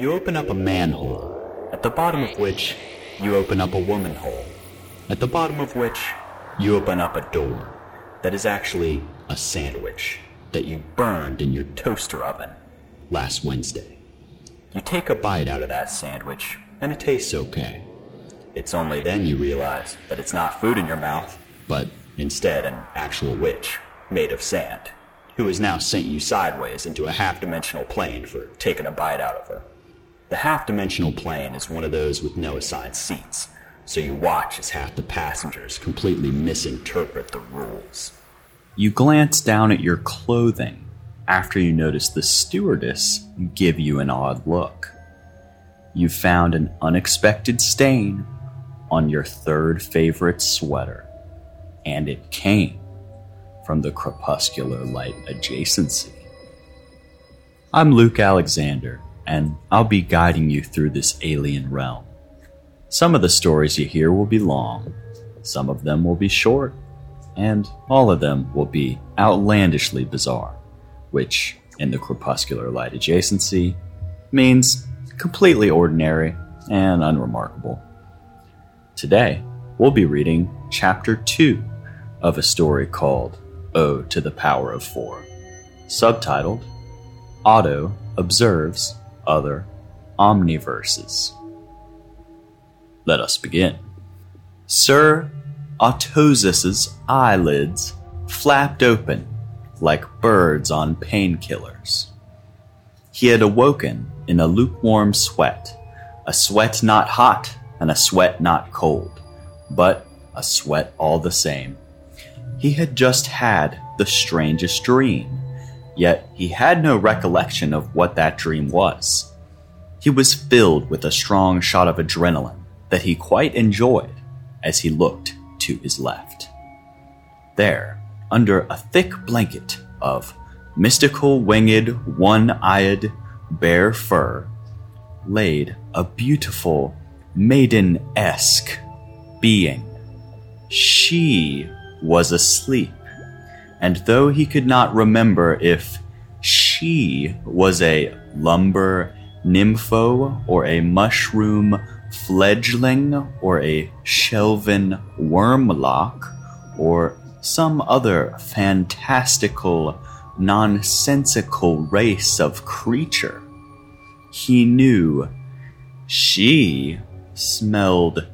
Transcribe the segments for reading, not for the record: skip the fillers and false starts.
You open up a manhole, at the bottom of which you open up a woman hole, at the bottom of which you open up a door that is actually a sandwich that you burned in your toaster oven last Wednesday. You take a bite out of that sandwich, and it tastes okay. It's only then you realize that it's not food in your mouth, but instead an actual witch made of sand, who has now sent you sideways into a half-dimensional plane for taking a bite out of her. The half-dimensional plane is one of those with no assigned seats, so you watch as half the passengers completely misinterpret the rules. You glance down at your clothing after you notice the stewardess give you an odd look. You found an unexpected stain on your third favorite sweater, and it came from the crepuscular light adjacency. I'm Luke Alexander, and I'll be guiding you through this alien realm. Some of the stories you hear will be long, some of them will be short, and all of them will be outlandishly bizarre, which, in the crepuscular light adjacency, means completely ordinary and unremarkable. Today, we'll be reading Chapter 2 of a story called O to the Power of Four, subtitled Otto Observes... Other Omniverses. Let us begin. Sir Ottozus's eyelids flapped open like birds on painkillers. He had awoken in a lukewarm sweat, a sweat not hot and a sweat not cold, but a sweat all the same. He had just had the strangest dream, yet he had no recollection of what that dream was. He was filled with a strong shot of adrenaline that he quite enjoyed as he looked to his left. There, under a thick blanket of mystical winged, one-eyed bear fur, laid a beautiful maiden-esque being. She was asleep. And though he could not remember if she was a lumber nympho or a mushroom fledgling or a shelven wormlock or some other fantastical, nonsensical race of creature, he knew she smelled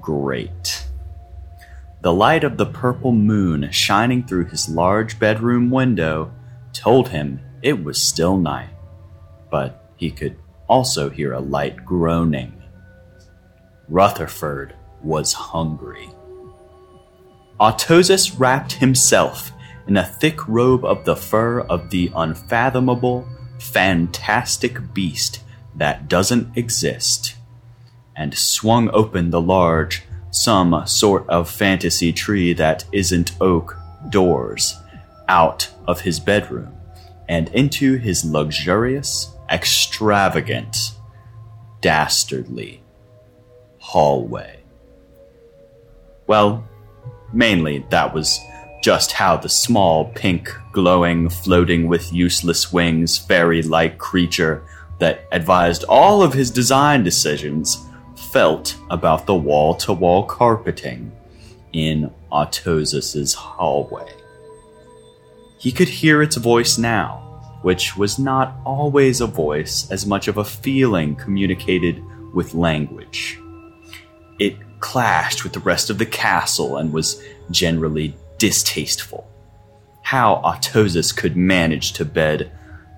great. The light of the purple moon shining through his large bedroom window told him it was still night, but he could also hear a light groaning. Rutherford was hungry. Ottozus wrapped himself in a thick robe of the fur of the unfathomable, fantastic beast that doesn't exist, and swung open the large, some sort of fantasy tree that isn't oak doors, out of his bedroom and into his luxurious, extravagant, dastardly hallway. Well, mainly that was just how the small, pink, glowing, floating with useless wings, fairy-like creature that advised all of his design decisions felt about the wall-to-wall carpeting in Ottozus's hallway. He could hear its voice now, which was not always a voice as much of a feeling communicated with language. It clashed with the rest of the castle and was generally distasteful. How Ottozus could manage to bed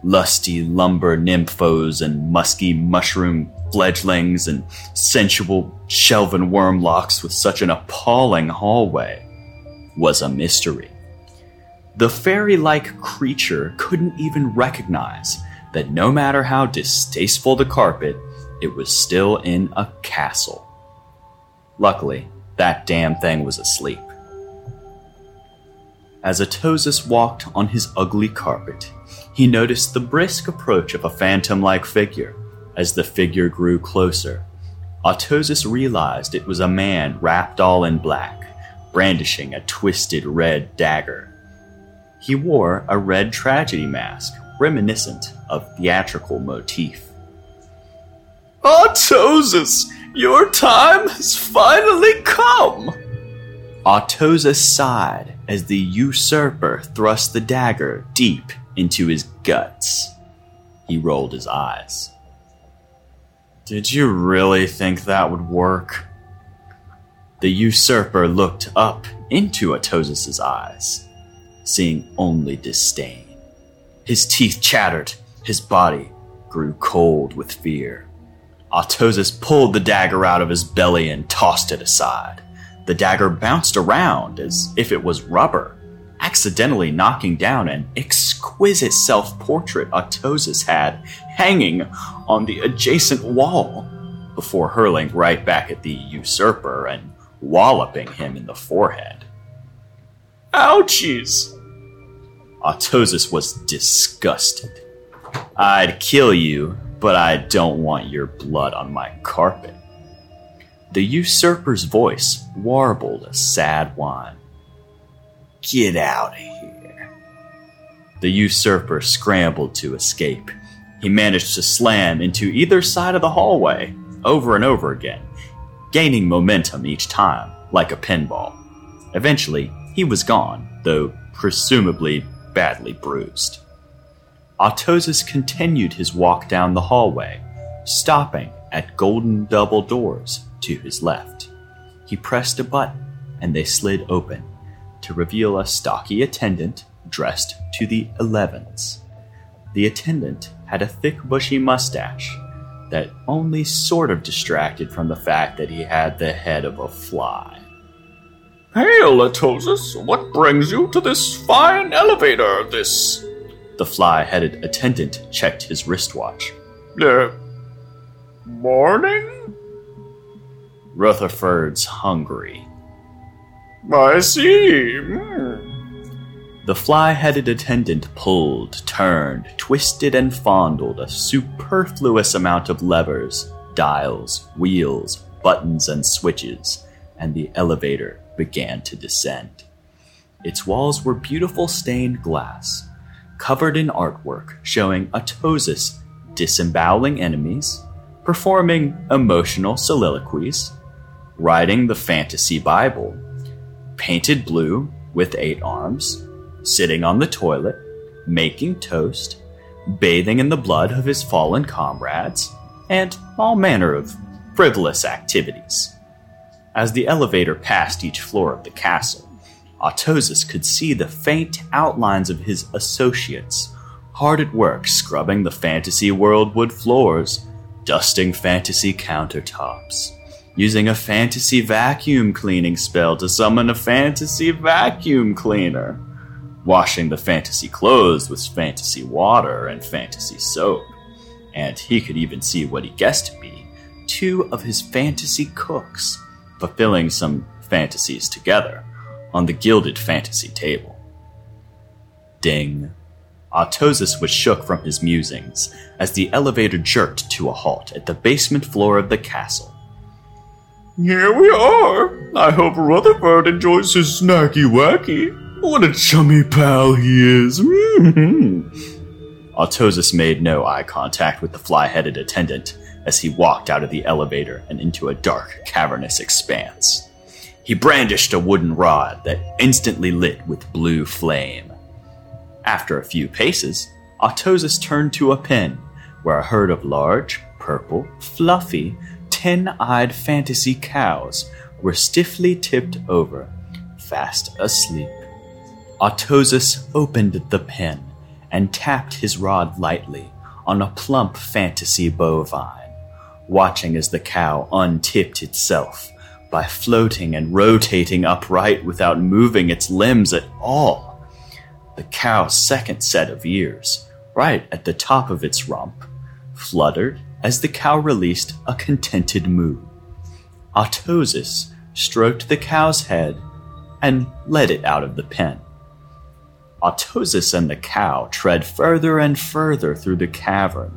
lusty lumber nymphos and musky mushroom fledglings and sensual shelven wormlocks with such an appalling hallway was a mystery. The fairy-like creature couldn't even recognize that no matter how distasteful the carpet, it was still in a castle. Luckily, that damn thing was asleep. As Ottozus walked on his ugly carpet, he noticed the brisk approach of a phantom-like figure. As the figure grew closer, Ottozus realized it was a man wrapped all in black, brandishing a twisted red dagger. He wore a red tragedy mask, reminiscent of theatrical motif. Ottozus, your time has finally come. Ottozus sighed as the usurper thrust the dagger deep into his guts. He rolled his eyes. Did you really think that would work? The usurper looked up into Ottozus's eyes, seeing only disdain. His teeth chattered. His body grew cold with fear. Ottozus pulled the dagger out of his belly and tossed it aside. The dagger bounced around as if it was rubber, accidentally knocking down an exquisite self-portrait Ottozus had hanging on the adjacent wall before hurling right back at the usurper and walloping him in the forehead. Ouchies! Ottozus was disgusted. I'd kill you, but I don't want your blood on my carpet. The usurper's voice warbled a sad whine. Get out of here. The usurper scrambled to escape. He managed to slam into either side of the hallway over and over again, gaining momentum each time, like a pinball. Eventually, he was gone, though presumably badly bruised. Ottozus continued his walk down the hallway, stopping at golden double doors to his left. He pressed a button, and they slid open to reveal a stocky attendant dressed to the 11s. The attendant had a thick, bushy mustache that only sort of distracted from the fact that he had the head of a fly. Hail, Ottozus! What brings you to this fine elevator, this... The fly-headed attendant checked his wristwatch. Morning? Rutherford's hungry. I see. The fly-headed attendant pulled, turned, twisted, and fondled a superfluous amount of levers, dials, wheels, buttons, and switches, and the elevator began to descend. Its walls were beautiful stained glass, covered in artwork showing Ottozus disemboweling enemies, performing emotional soliloquies, writing the fantasy Bible, painted blue with 8 arms, sitting on the toilet, making toast, bathing in the blood of his fallen comrades, and all manner of frivolous activities. As the elevator passed each floor of the castle, Ottozus could see the faint outlines of his associates, hard at work scrubbing the fantasy world wood floors, dusting fantasy countertops, using a fantasy vacuum cleaning spell to summon a fantasy vacuum cleaner, washing the fantasy clothes with fantasy water and fantasy soap, and he could even see what he guessed to be 2 of his fantasy cooks fulfilling some fantasies together on the gilded fantasy table. Ding. Ottozus was shook from his musings as the elevator jerked to a halt at the basement floor of the castle. Here we are. I hope Rutherford enjoys his snacky-wacky. What a chummy pal he is. Ottozus made no eye contact with the fly-headed attendant as he walked out of the elevator and into a dark, cavernous expanse. He brandished a wooden rod that instantly lit with blue flame. After a few paces, Ottozus turned to a pen where a herd of large, purple, fluffy, 10-eyed fantasy cows were stiffly tipped over, fast asleep. Ottozus opened the pen and tapped his rod lightly on a plump fantasy bovine, watching as the cow untipped itself by floating and rotating upright without moving its limbs at all. The cow's second set of ears, right at the top of its rump, fluttered as the cow released a contented moo. Ottozus stroked the cow's head and led it out of the pen. Ottozus and the cow tread further and further through the cavern.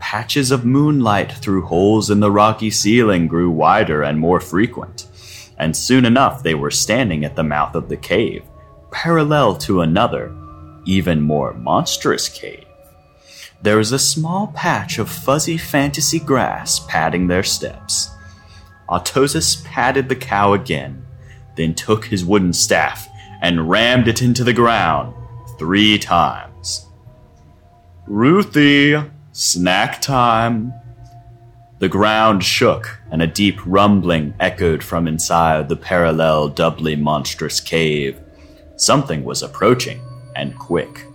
Patches of moonlight through holes in the rocky ceiling grew wider and more frequent, and soon enough they were standing at the mouth of the cave, parallel to another, even more monstrous cave. there was a small patch of fuzzy fantasy grass padding their steps. Ottozus patted the cow again, then took his wooden staff and rammed it into the ground 3 times. "Ruthie, snack time." The ground shook, and a deep rumbling echoed from inside the parallel, doubly monstrous cave. Something was approaching, and quick.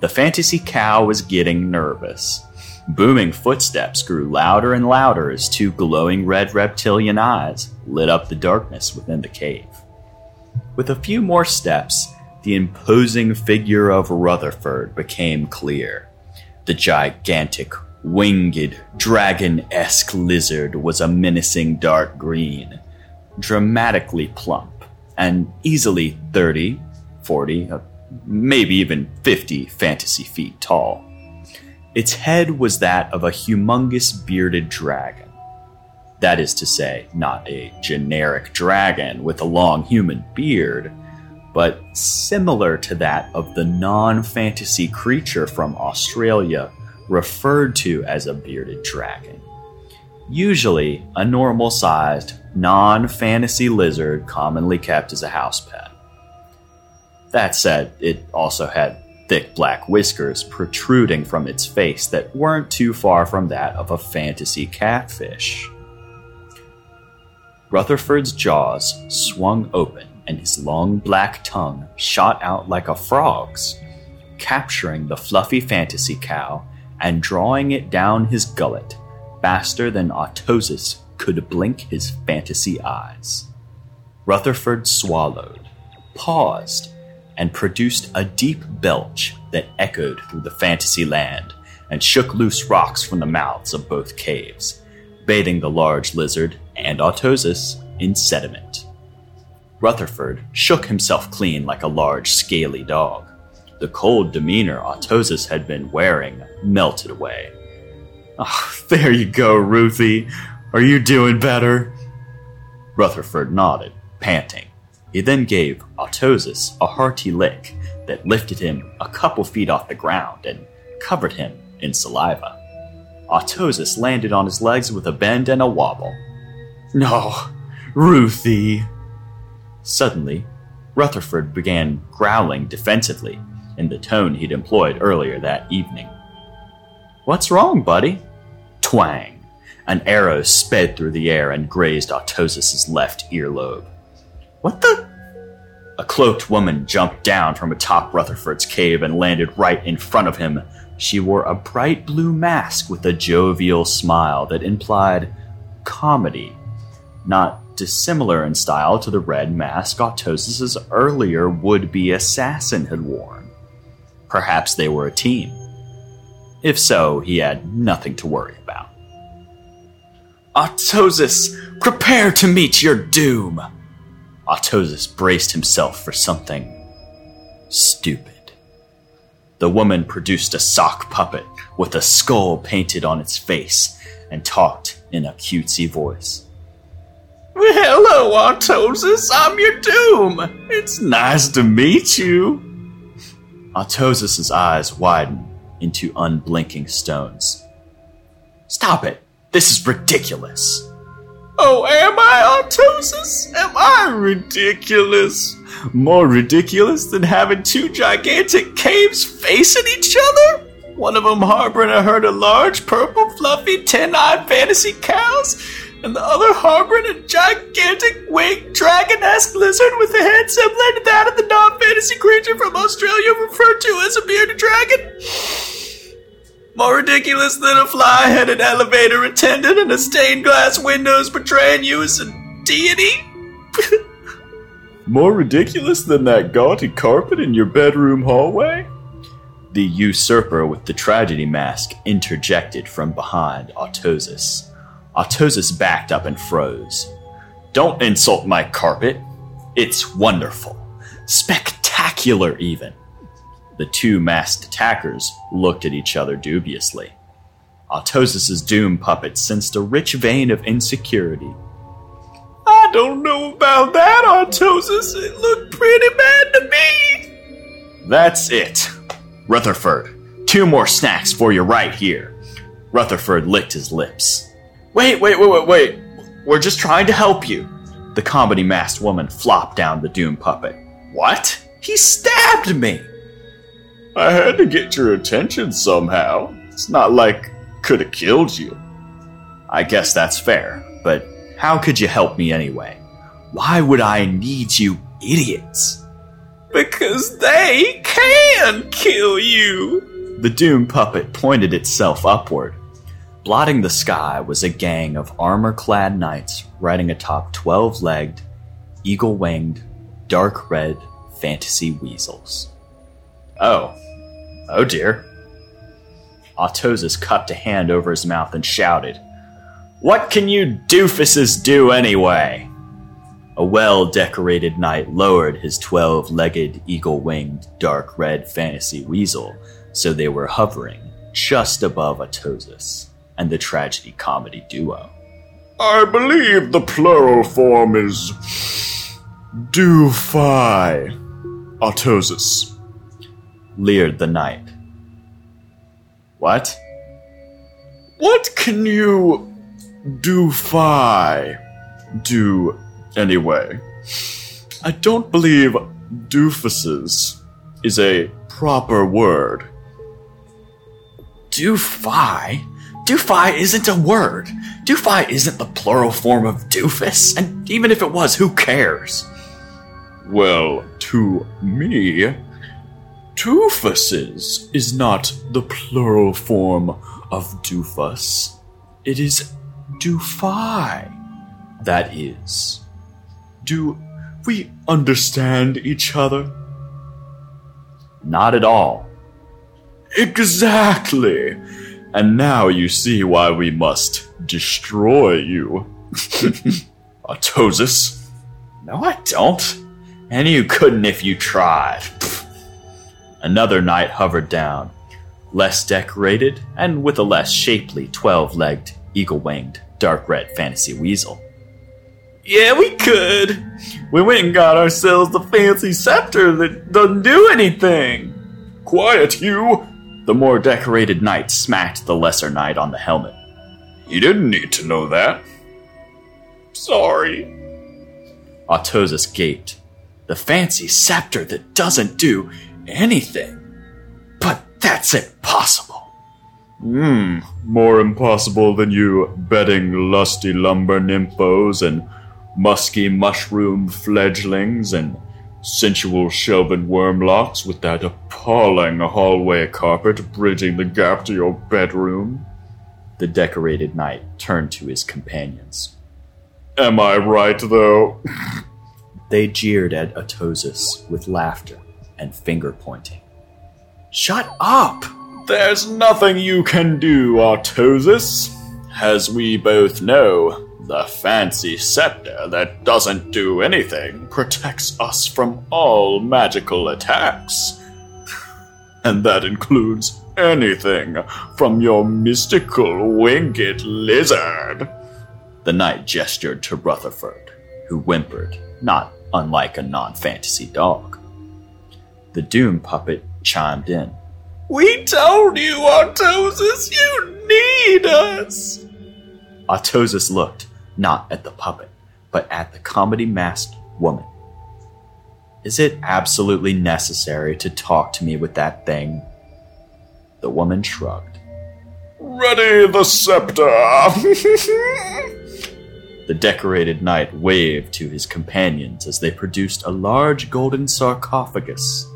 The fantasy cow was getting nervous. Booming footsteps grew louder and louder as 2 glowing red reptilian eyes lit up the darkness within the cave. With a few more steps, the imposing figure of Rutherford became clear. The gigantic, winged, dragon-esque lizard was a menacing dark green, dramatically plump, and easily 30, 40, maybe even 50 fantasy feet tall. Its head was that of a humongous bearded dragon. That is to say, not a generic dragon with a long human beard, but similar to that of the non-fantasy creature from Australia referred to as a bearded dragon. Usually a normal-sized, non-fantasy lizard commonly kept as a house pet. That said, it also had thick black whiskers protruding from its face that weren't too far from that of a fantasy catfish. Rutherford's jaws swung open and his long black tongue shot out like a frog's, capturing the fluffy fantasy cow and drawing it down his gullet faster than Ottozus could blink his fantasy eyes. Rutherford swallowed, paused, and produced a deep belch that echoed through the fantasy land and shook loose rocks from the mouths of both caves, bathing the large lizard and Ottozus in sediment. Rutherford shook himself clean like a large, scaly dog. The cold demeanor Ottozus had been wearing melted away. "Oh, there you go, Ruthie. Are you doing better?" Rutherford nodded, panting. He then gave Ottozus a hearty lick that lifted him a couple feet off the ground and covered him in saliva. Ottozus landed on his legs with a bend and a wobble. "No, Ruthie." Suddenly, Rutherford began growling defensively in the tone he'd employed earlier that evening. "What's wrong, buddy?" Twang! An arrow sped through the air and grazed Ottozus's left earlobe. "What the?" A cloaked woman jumped down from atop Rutherford's cave and landed right in front of him. She wore a bright blue mask with a jovial smile that implied comedy, not dissimilar in style to the red mask Ottozus's earlier would-be assassin had worn. Perhaps they were a team. If so, he had nothing to worry about. "Ottozus, prepare to meet your doom!" Ottozus braced himself for something stupid. The woman produced a sock puppet with a skull painted on its face and talked in a cutesy voice. "Well, hello, Ottozus, I'm your doom. It's nice to meet you." Ottozus's eyes widened into unblinking stones. "Stop it. This is ridiculous." "Oh, am I, Ottozus? Am I ridiculous? More ridiculous than having 2 gigantic caves facing each other? One of them harboring a herd of large, purple, fluffy, 10-eyed fantasy cows, and the other harboring a gigantic, winged, dragon-esque lizard with a head similar to that of the non-fantasy creature from Australia referred to as a bearded dragon? More ridiculous than a fly-headed elevator attendant and a stained-glass windows portraying you as a deity?" "More ridiculous than that gaudy carpet in your bedroom hallway?" The usurper with the tragedy mask interjected from behind Ottozus. Ottozus backed up and froze. "Don't insult my carpet. It's wonderful. Spectacular, even." The 2 masked attackers looked at each other dubiously. Ottozus's doom puppet sensed a rich vein of insecurity. "I don't know about that, Ottozus. It looked pretty bad to me." "That's it. Rutherford, Two more snacks for you right here. Rutherford licked his lips. Wait. We're just trying to help you. The comedy-masked woman flopped down the Doom puppet. What? He stabbed me! I had to get your attention somehow. It's not like I could have killed you. I guess that's fair, but how could you help me anyway? Why would I need you idiots? Because they can kill you! The Doom puppet pointed itself upward. Blotting the sky was a gang of armor-clad knights riding atop 12-legged, eagle-winged, dark-red fantasy weasels. Oh dear. Ottozus cupped a hand over his mouth and shouted, What can you doofuses do anyway? A well-decorated knight lowered his 12-legged, eagle-winged, dark-red fantasy weasel, so they were hovering just above Ottozus and the tragedy-comedy duo. I believe the plural form is doofi. Ottozus leered the knight. What? What can you doofi do anyway? I don't believe doofuses is a proper word. Doofi? Doofi isn't a word. Doofi isn't the plural form of doofus, and even if it was, who cares? Well, to me, toofuses is not the plural form of doofus. It is doofi. That is. Do we understand each other? Not at all. Exactly. And now you see why we must destroy you. Ottozus. No, I don't. And you couldn't if you tried. Pfft. Another knight hovered down, less decorated and with a less shapely 12-legged, eagle-winged, dark-red fantasy weasel. Yeah, we could. We went and got ourselves the fancy scepter that doesn't do anything. Quiet, you. The more decorated knight smacked the lesser knight on the helmet. You didn't need to know that. Sorry. Ottozus gaped. The fancy scepter that doesn't do anything. But that's impossible. More impossible than you bedding lusty lumber nymphos and musky mushroom fledglings and sensual shelving wormlocks with that appalling hallway carpet bridging the gap to your bedroom. The decorated knight turned to his companions. Am I right, though? They jeered at Ottozus with laughter and finger-pointing. Shut up! There's nothing you can do, Ottozus. As we both know, the fancy scepter that doesn't do anything protects us from all magical attacks. And that includes anything from your mystical winged lizard. The knight gestured to Rutherford, who whimpered, not unlike a non-fantasy dog. The Doom puppet chimed in. We told you, Ottozus, you need us! Ottozus looked, not at the puppet, but at the comedy-masked woman. Is it absolutely necessary to talk to me with that thing? The woman shrugged. Ready the scepter! The decorated knight waved to his companions as they produced a large golden sarcophagus.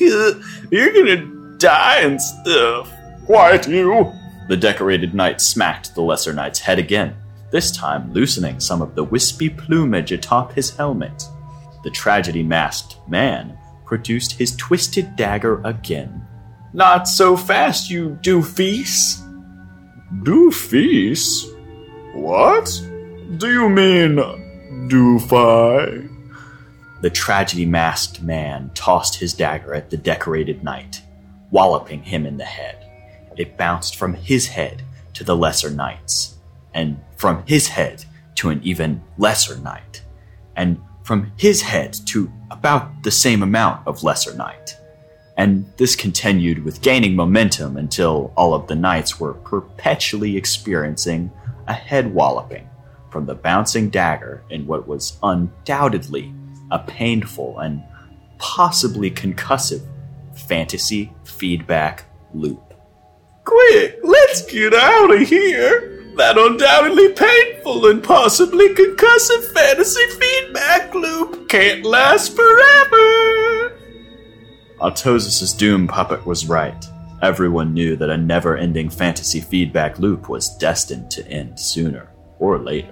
You're gonna die and stuff. Quiet, you! The decorated knight smacked the lesser knight's head again, this time loosening some of the wispy plumage atop his helmet. The tragedy-masked man produced his twisted dagger again. Not so fast, you doofus! Doofus? What? Do you mean doofi? The tragedy-masked man tossed his dagger at the decorated knight, walloping him in the head. It bounced from his head to the lesser knight's, and from his head to an even lesser knight, and from his head to about the same amount of lesser knight. and this continued with gaining momentum until all of the knights were perpetually experiencing a head walloping from the bouncing dagger in what was undoubtedly a painful and possibly concussive fantasy feedback loop. Quick, let's get out of here! That undoubtedly painful and possibly concussive fantasy feedback loop can't last forever! Ottozus' doom puppet was right. Everyone knew that a never-ending fantasy feedback loop was destined to end sooner or later.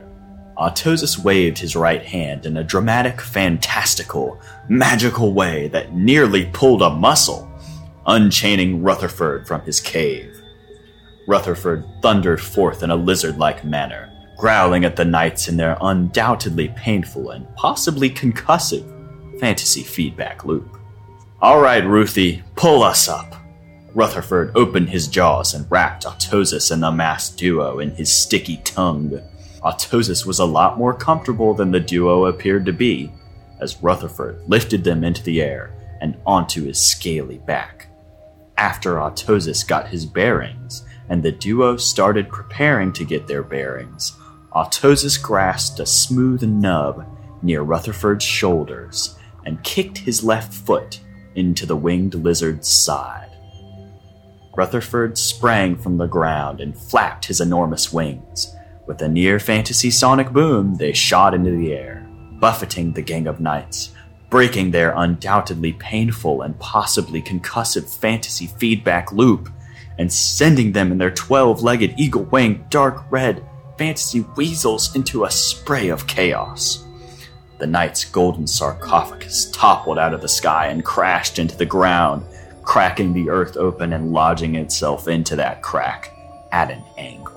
Ottozus waved his right hand in a dramatic, fantastical, magical way that nearly pulled a muscle, unchaining Rutherford from his cave. Rutherford thundered forth in a lizard-like manner, growling at the knights in their undoubtedly painful and possibly concussive fantasy feedback loop. All right, Ruthie, pull us up. Rutherford opened his jaws and wrapped Ottozus and the masked duo in his sticky tongue. Ottozus was a lot more comfortable than the duo appeared to be, as Rutherford lifted them into the air and onto his scaly back. After Ottozus got his bearings, and the duo started preparing to get their bearings, Ottozus grasped a smooth nub near Rutherford's shoulders and kicked his left foot into the winged lizard's side. Rutherford sprang from the ground and flapped his enormous wings. With a near-fantasy sonic boom, they shot into the air, buffeting the gang of knights, breaking their undoubtedly painful and possibly concussive fantasy feedback loop, and sending them and their 12-legged eagle-winged dark red fantasy weasels into a spray of chaos. The knight's golden sarcophagus toppled out of the sky and crashed into the ground, cracking the earth open and lodging itself into that crack at an angle.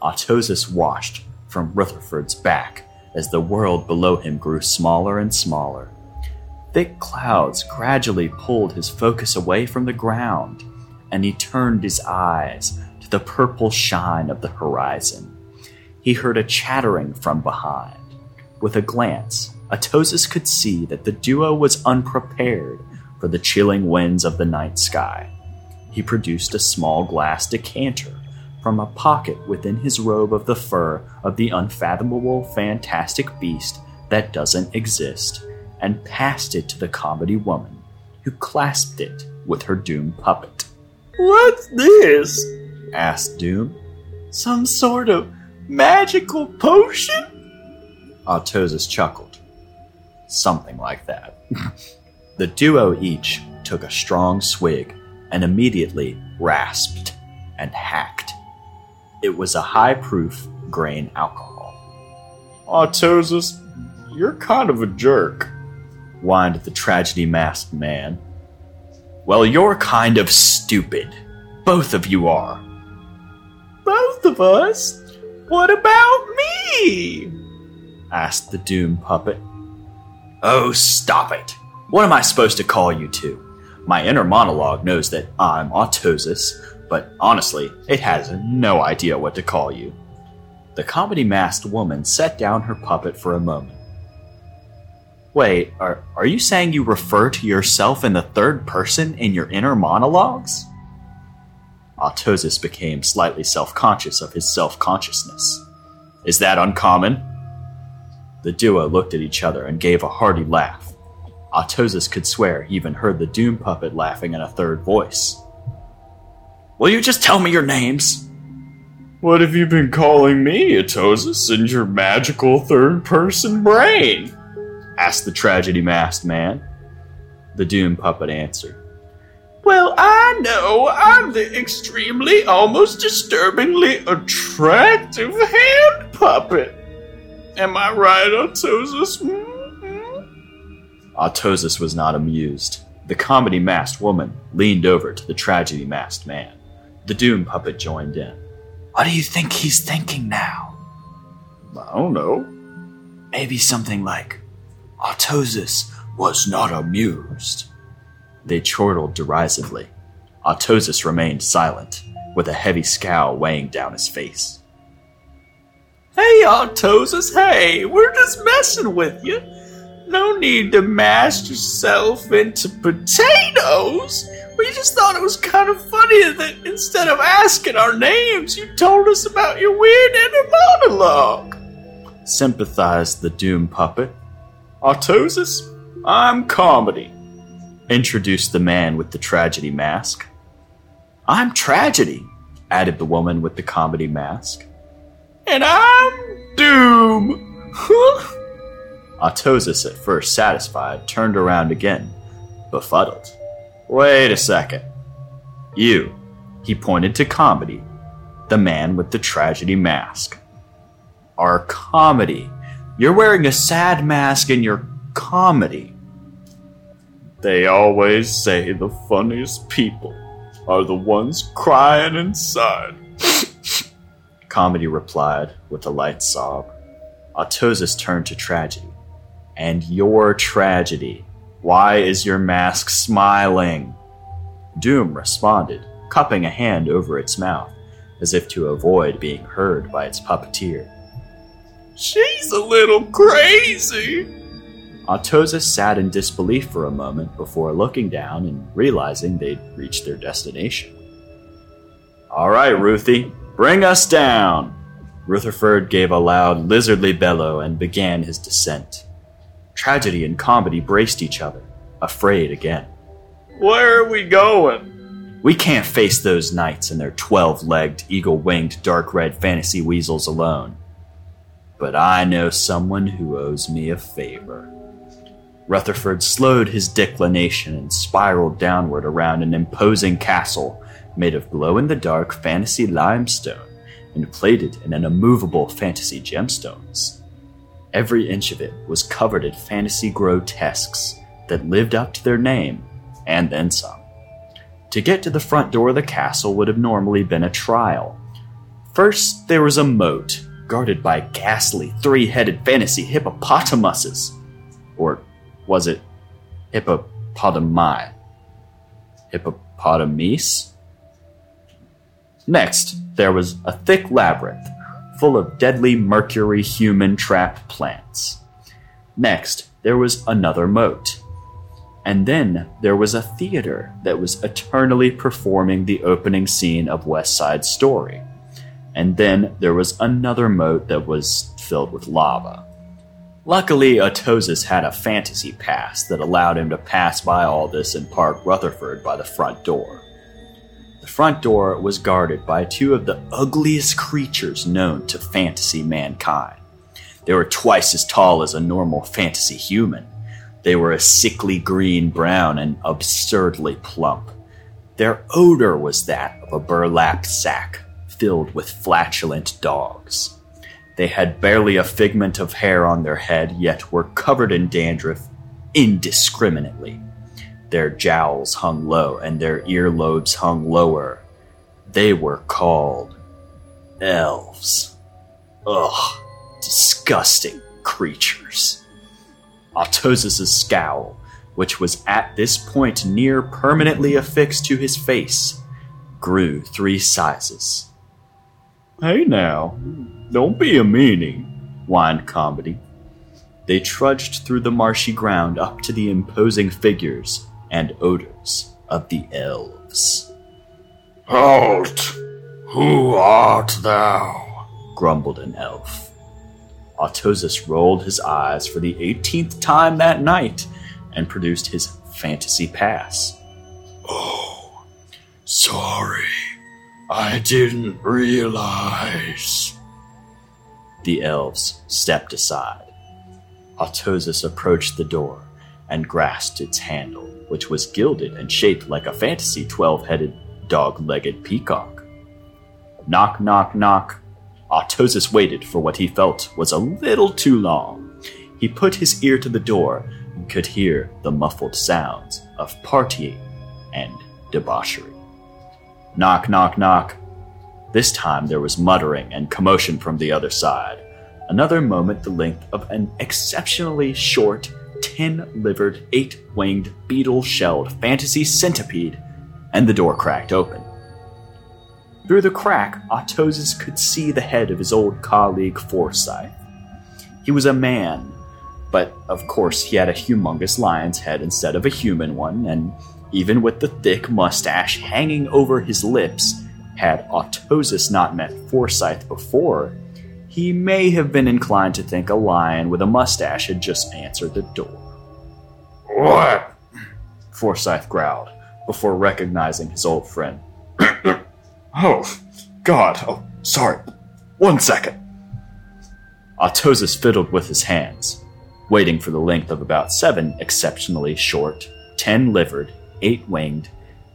Ottozus watched from Rutherford's back as the world below him grew smaller and smaller. Thick clouds gradually pulled his focus away from the ground, and he turned his eyes to the purple shine of the horizon. He heard a chattering from behind. With a glance, Ottozus could see that the duo was unprepared for the chilling winds of the night sky. He produced a small glass decanter from a pocket within his robe of the fur of the unfathomable fantastic beast that doesn't exist, and passed it to the comedy woman, who clasped it with her Doom puppet. "What's this?" asked Doom. "Some sort of magical potion?" Ottozus chuckled. Something like that. The duo each took a strong swig and immediately rasped and hacked. It was a high-proof grain alcohol. "Ottozus, you're kind of a jerk," whined the tragedy-masked man. "Well, you're kind of stupid. Both of you are." "Both of us? What about me?" asked the Doom puppet. "Oh, stop it. What am I supposed to call you two? My inner monologue knows that I'm Ottozus, but honestly, it has no idea what to call you." The comedy-masked woman set down her puppet for a moment. "Wait, are you saying you refer to yourself in the third person in your inner monologues?" Ottozus became slightly self-conscious of his self-consciousness. "Is that uncommon?" The duo looked at each other and gave a hearty laugh. Ottozus could swear he even heard the Doom puppet laughing in a third voice. "Will you just tell me your names?" "What have you been calling me, Ottozus, in your magical third-person brain?" asked the tragedy-masked man. The Doom puppet answered. "Well, I know I'm the extremely, almost disturbingly attractive hand puppet. Am I right, Ottozus?" Ottozus was not amused. The comedy-masked woman leaned over to the tragedy-masked man. The Doom puppet joined in. "What do you think he's thinking now?" "I don't know." "Maybe something like, 'Ottozus was not amused.'" They chortled derisively. Ottozus remained silent, with a heavy scowl weighing down his face. "Hey, Ottozus, hey, we're just messing with you. No need to mash yourself into potatoes. We just thought it was kind of funny that instead of asking our names, you told us about your weird inner monologue, sympathized the Doom puppet. Ottozus, I'm Comedy, introduced the man with the tragedy mask. I'm Tragedy, added the woman with the comedy mask. And I'm Doom. Ottozus, at first satisfied, turned around again, befuddled. Wait a second. You, he pointed to Comedy, the man with the tragedy mask. Our Comedy. You're wearing a sad mask in your comedy. They always say the funniest people are the ones crying inside. Comedy replied with a light sob. Ottozus turned to Tragedy. And your tragedy. Why is your mask smiling? Doom responded, cupping a hand over its mouth, as if to avoid being heard by its puppeteer. She's a little crazy. Ottozus sat in disbelief for a moment before looking down and realizing they'd reached their destination. All right, Ruthie, bring us down. Rutherford gave a loud, lizardly bellow and began his descent. Tragedy and Comedy braced each other, afraid again. Where are we going? We can't face those knights and their 12-legged, eagle-winged, dark-red fantasy weasels alone. But I know someone who owes me a favor. Rutherford slowed his declination and spiraled downward around an imposing castle made of glow-in-the-dark fantasy limestone and plated in an immovable fantasy gemstones. Every inch of it was covered in fantasy grotesques that lived up to their name, and then some. To get to the front door of the castle would have normally been a trial. First, there was a moat, guarded by ghastly, three-headed fantasy hippopotamuses. Or was it hippopotami? Hippopotamies? Next, there was a thick labyrinth, full of deadly mercury human trap plants. Next, there was another moat. And then there was a theater that was eternally performing the opening scene of West Side Story. And then there was another moat that was filled with lava. Luckily, Ottozus had a fantasy pass that allowed him to pass by all this and park Rutherford by the front door. The front door was guarded by two of the ugliest creatures known to fantasy mankind. They were twice as tall as a normal fantasy human. They were a sickly green-brown and absurdly plump. Their odor was that of a burlap sack filled with flatulent dogs. They had barely a figment of hair on their head, yet were covered in dandruff indiscriminately. Their jowls hung low, and their earlobes hung lower. They were called elves. Ugh, disgusting creatures. Ottozus' scowl, which was at this point near permanently affixed to his face, grew 3 sizes. Hey now, don't be a meanie, whined Comedy. They trudged through the marshy ground up to the imposing figures and odors of the elves. Halt! Who art thou? grumbled an elf. Ottozus rolled his eyes for the 18th time that night and produced his fantasy pass. Oh, sorry. I didn't realize. The elves stepped aside. Ottozus approached the door and grasped its handle, which was gilded and shaped like a fantasy 12-headed, dog-legged peacock. Knock, knock, knock. Ottozus waited for what he felt was a little too long. He put his ear to the door and could hear the muffled sounds of partying and debauchery. Knock, knock, knock. This time there was muttering and commotion from the other side. Another moment the length of an exceptionally short, 10-livered, 8-winged, beetle-shelled fantasy centipede, and the door cracked open. Through the crack, Ottozus could see the head of his old colleague Forsyth. He was a man, But, of course, he had a humongous lion's head instead of a human one, and even with the thick mustache hanging over his lips, had Ottozus not met Forsyth before, he may have been inclined to think a lion with a mustache had just answered the door. "What?" Forsyth growled, before recognizing his old friend. "Oh, God. Oh, sorry. 1 second." Ottozus fiddled with his hands, waiting for the length of about 7 exceptionally short, 10-livered, 8-winged,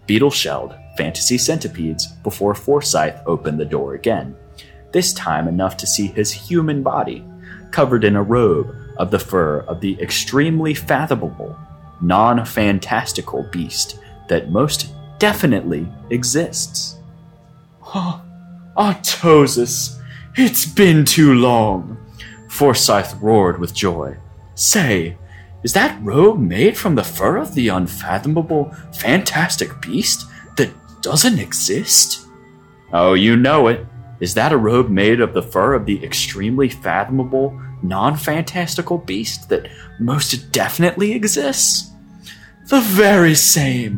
beetle-shelled fantasy centipedes before Forsyth opened the door again, this time enough to see his human body, covered in a robe of the fur of the extremely fathomable, non-fantastical beast that most definitely exists. "Oh, Ottozus, it's been too long," Forsyth roared with joy. "Say, is that robe made from the fur of the unfathomable, fantastic beast that doesn't exist?" "Oh, you know it. Is that a robe made of the fur of the extremely fathomable, non-fantastical beast that most definitely exists?" "The very same.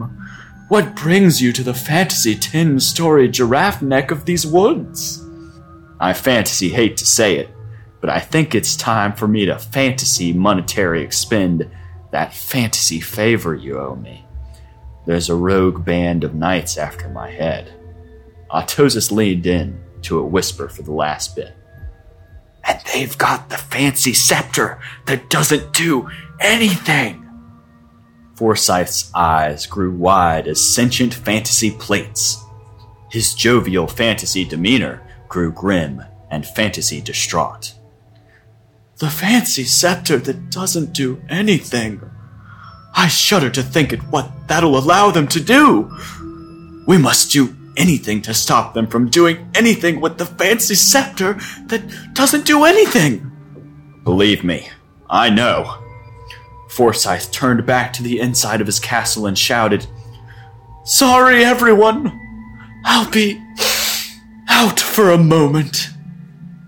What brings you to the fantasy 10-story giraffe neck of these woods?" "I fantasy hate to say it, but I think it's time for me to fantasy monetary expend that fantasy favor you owe me. There's a rogue band of knights after my head." Ottozus leaned in to a whisper for the last bit. "And they've got the fancy scepter that doesn't do anything." Forsyth's eyes grew wide as sentient fantasy plates. His jovial fantasy demeanor grew grim and fantasy distraught. "The fancy scepter that doesn't do anything. I shudder to think at what that'll allow them to do. We must do anything to stop them from doing anything with the fancy scepter that doesn't do anything." "Believe me, I know." Forsyth turned back to the inside of his castle and shouted, "Sorry, everyone. I'll be out for a moment."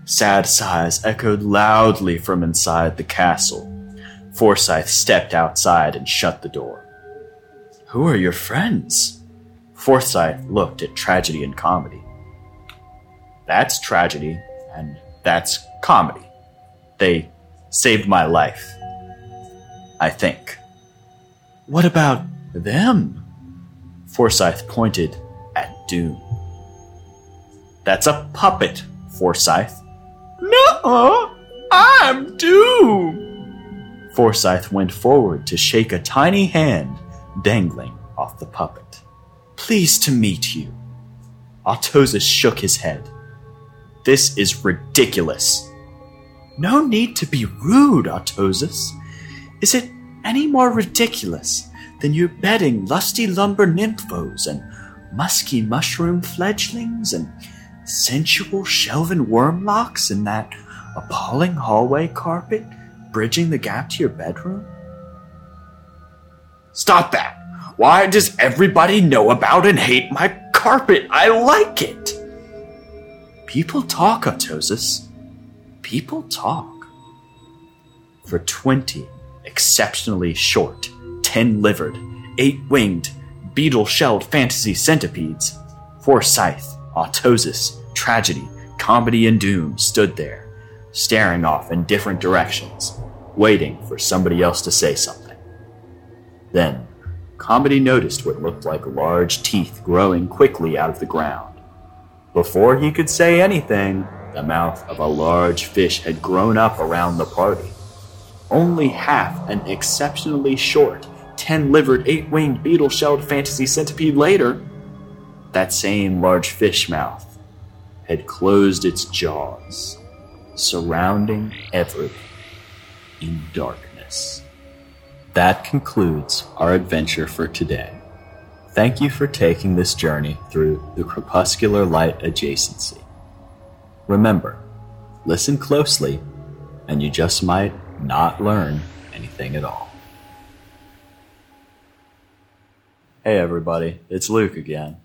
Sad sighs echoed loudly from inside the castle. Forsyth stepped outside and shut the door. "Who are your friends?" Forsyth looked at Tragedy and Comedy. "That's Tragedy, and that's Comedy. They saved my life. I think." "What about them?" Forsyth pointed at Doom. "That's a puppet, Forsyth." "No, I'm Doom." Forsyth went forward to shake a tiny hand dangling off the puppet. "Pleased to meet you." Ottozus shook his head. "This is ridiculous." "No need to be rude, Ottozus. Is it any more ridiculous than you bedding lusty lumber nymphos and musky mushroom fledglings and sensual shelving wormlocks in that appalling hallway carpet bridging the gap to your bedroom?" "Stop that! Why does everybody know about and hate my carpet? I like it!" "People talk, Ottozus. People talk." For 20 exceptionally short, 10-livered, 8-winged, beetle-shelled fantasy centipedes, Forsyth, Ottozus, Tragedy, Comedy, and Doom stood there, staring off in different directions, waiting for somebody else to say something. Then, Comedy noticed what looked like large teeth growing quickly out of the ground. Before he could say anything, the mouth of a large fish had grown up around the party. Only half an exceptionally short, 10-livered, 8-winged, beetle-shelled fantasy centipede later, that same large fish mouth had closed its jaws, surrounding everything in darkness. That concludes our adventure for today. Thank you for taking this journey through the crepuscular light adjacency. Remember, listen closely, and you just might not learn anything at all. Hey everybody, it's Luke again.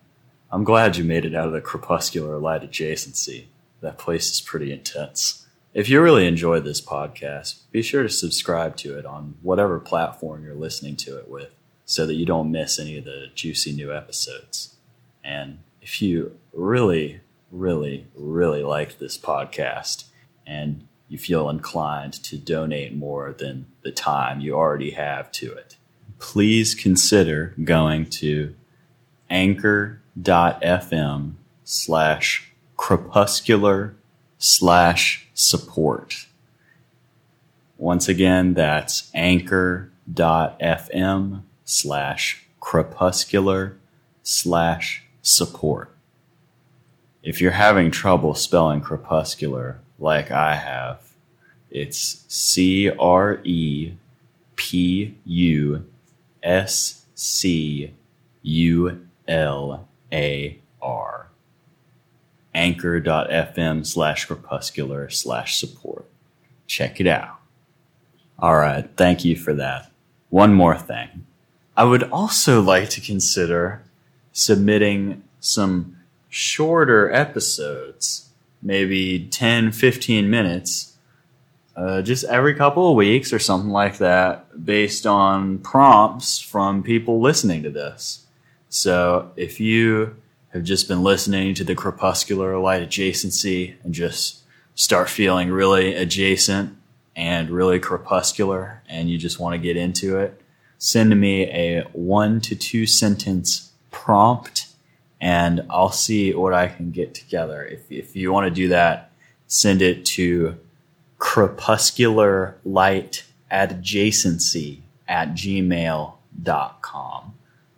I'm glad you made it out of the crepuscular light adjacency. That place is pretty intense. If you really enjoyed this podcast, be sure to subscribe to it on whatever platform you're listening to it with so that you don't miss any of the juicy new episodes. And if you really, really, really like this podcast and you feel inclined to donate more than the time you already have to it, please consider going to anchor.fm/crepuscular/support. Once again, that's anchor.fm/crepuscular/support. If you're having trouble spelling crepuscular like I have, it's crepuscular. Anchor.fm/crepuscular/support. Check it out. All right. Thank you for that. One more thing. I would also like to consider submitting some shorter episodes, maybe 10, 15 minutes, just every couple of weeks or something like that, based on prompts from people listening to this. So if you have just been listening to the Crepuscular Light Adjacency and just start feeling really adjacent and really crepuscular and you just want to get into it, send me a 1 to 2 sentence prompt and I'll see what I can get together. If you want to do that, send it to crepuscularlightadjacency@gmail.com.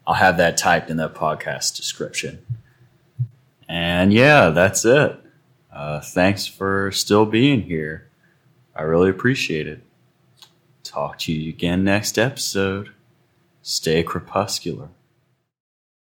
I'll have that typed in the podcast description. And yeah, that's it. Thanks for still being here. I really appreciate it. Talk to you again next episode. Stay crepuscular.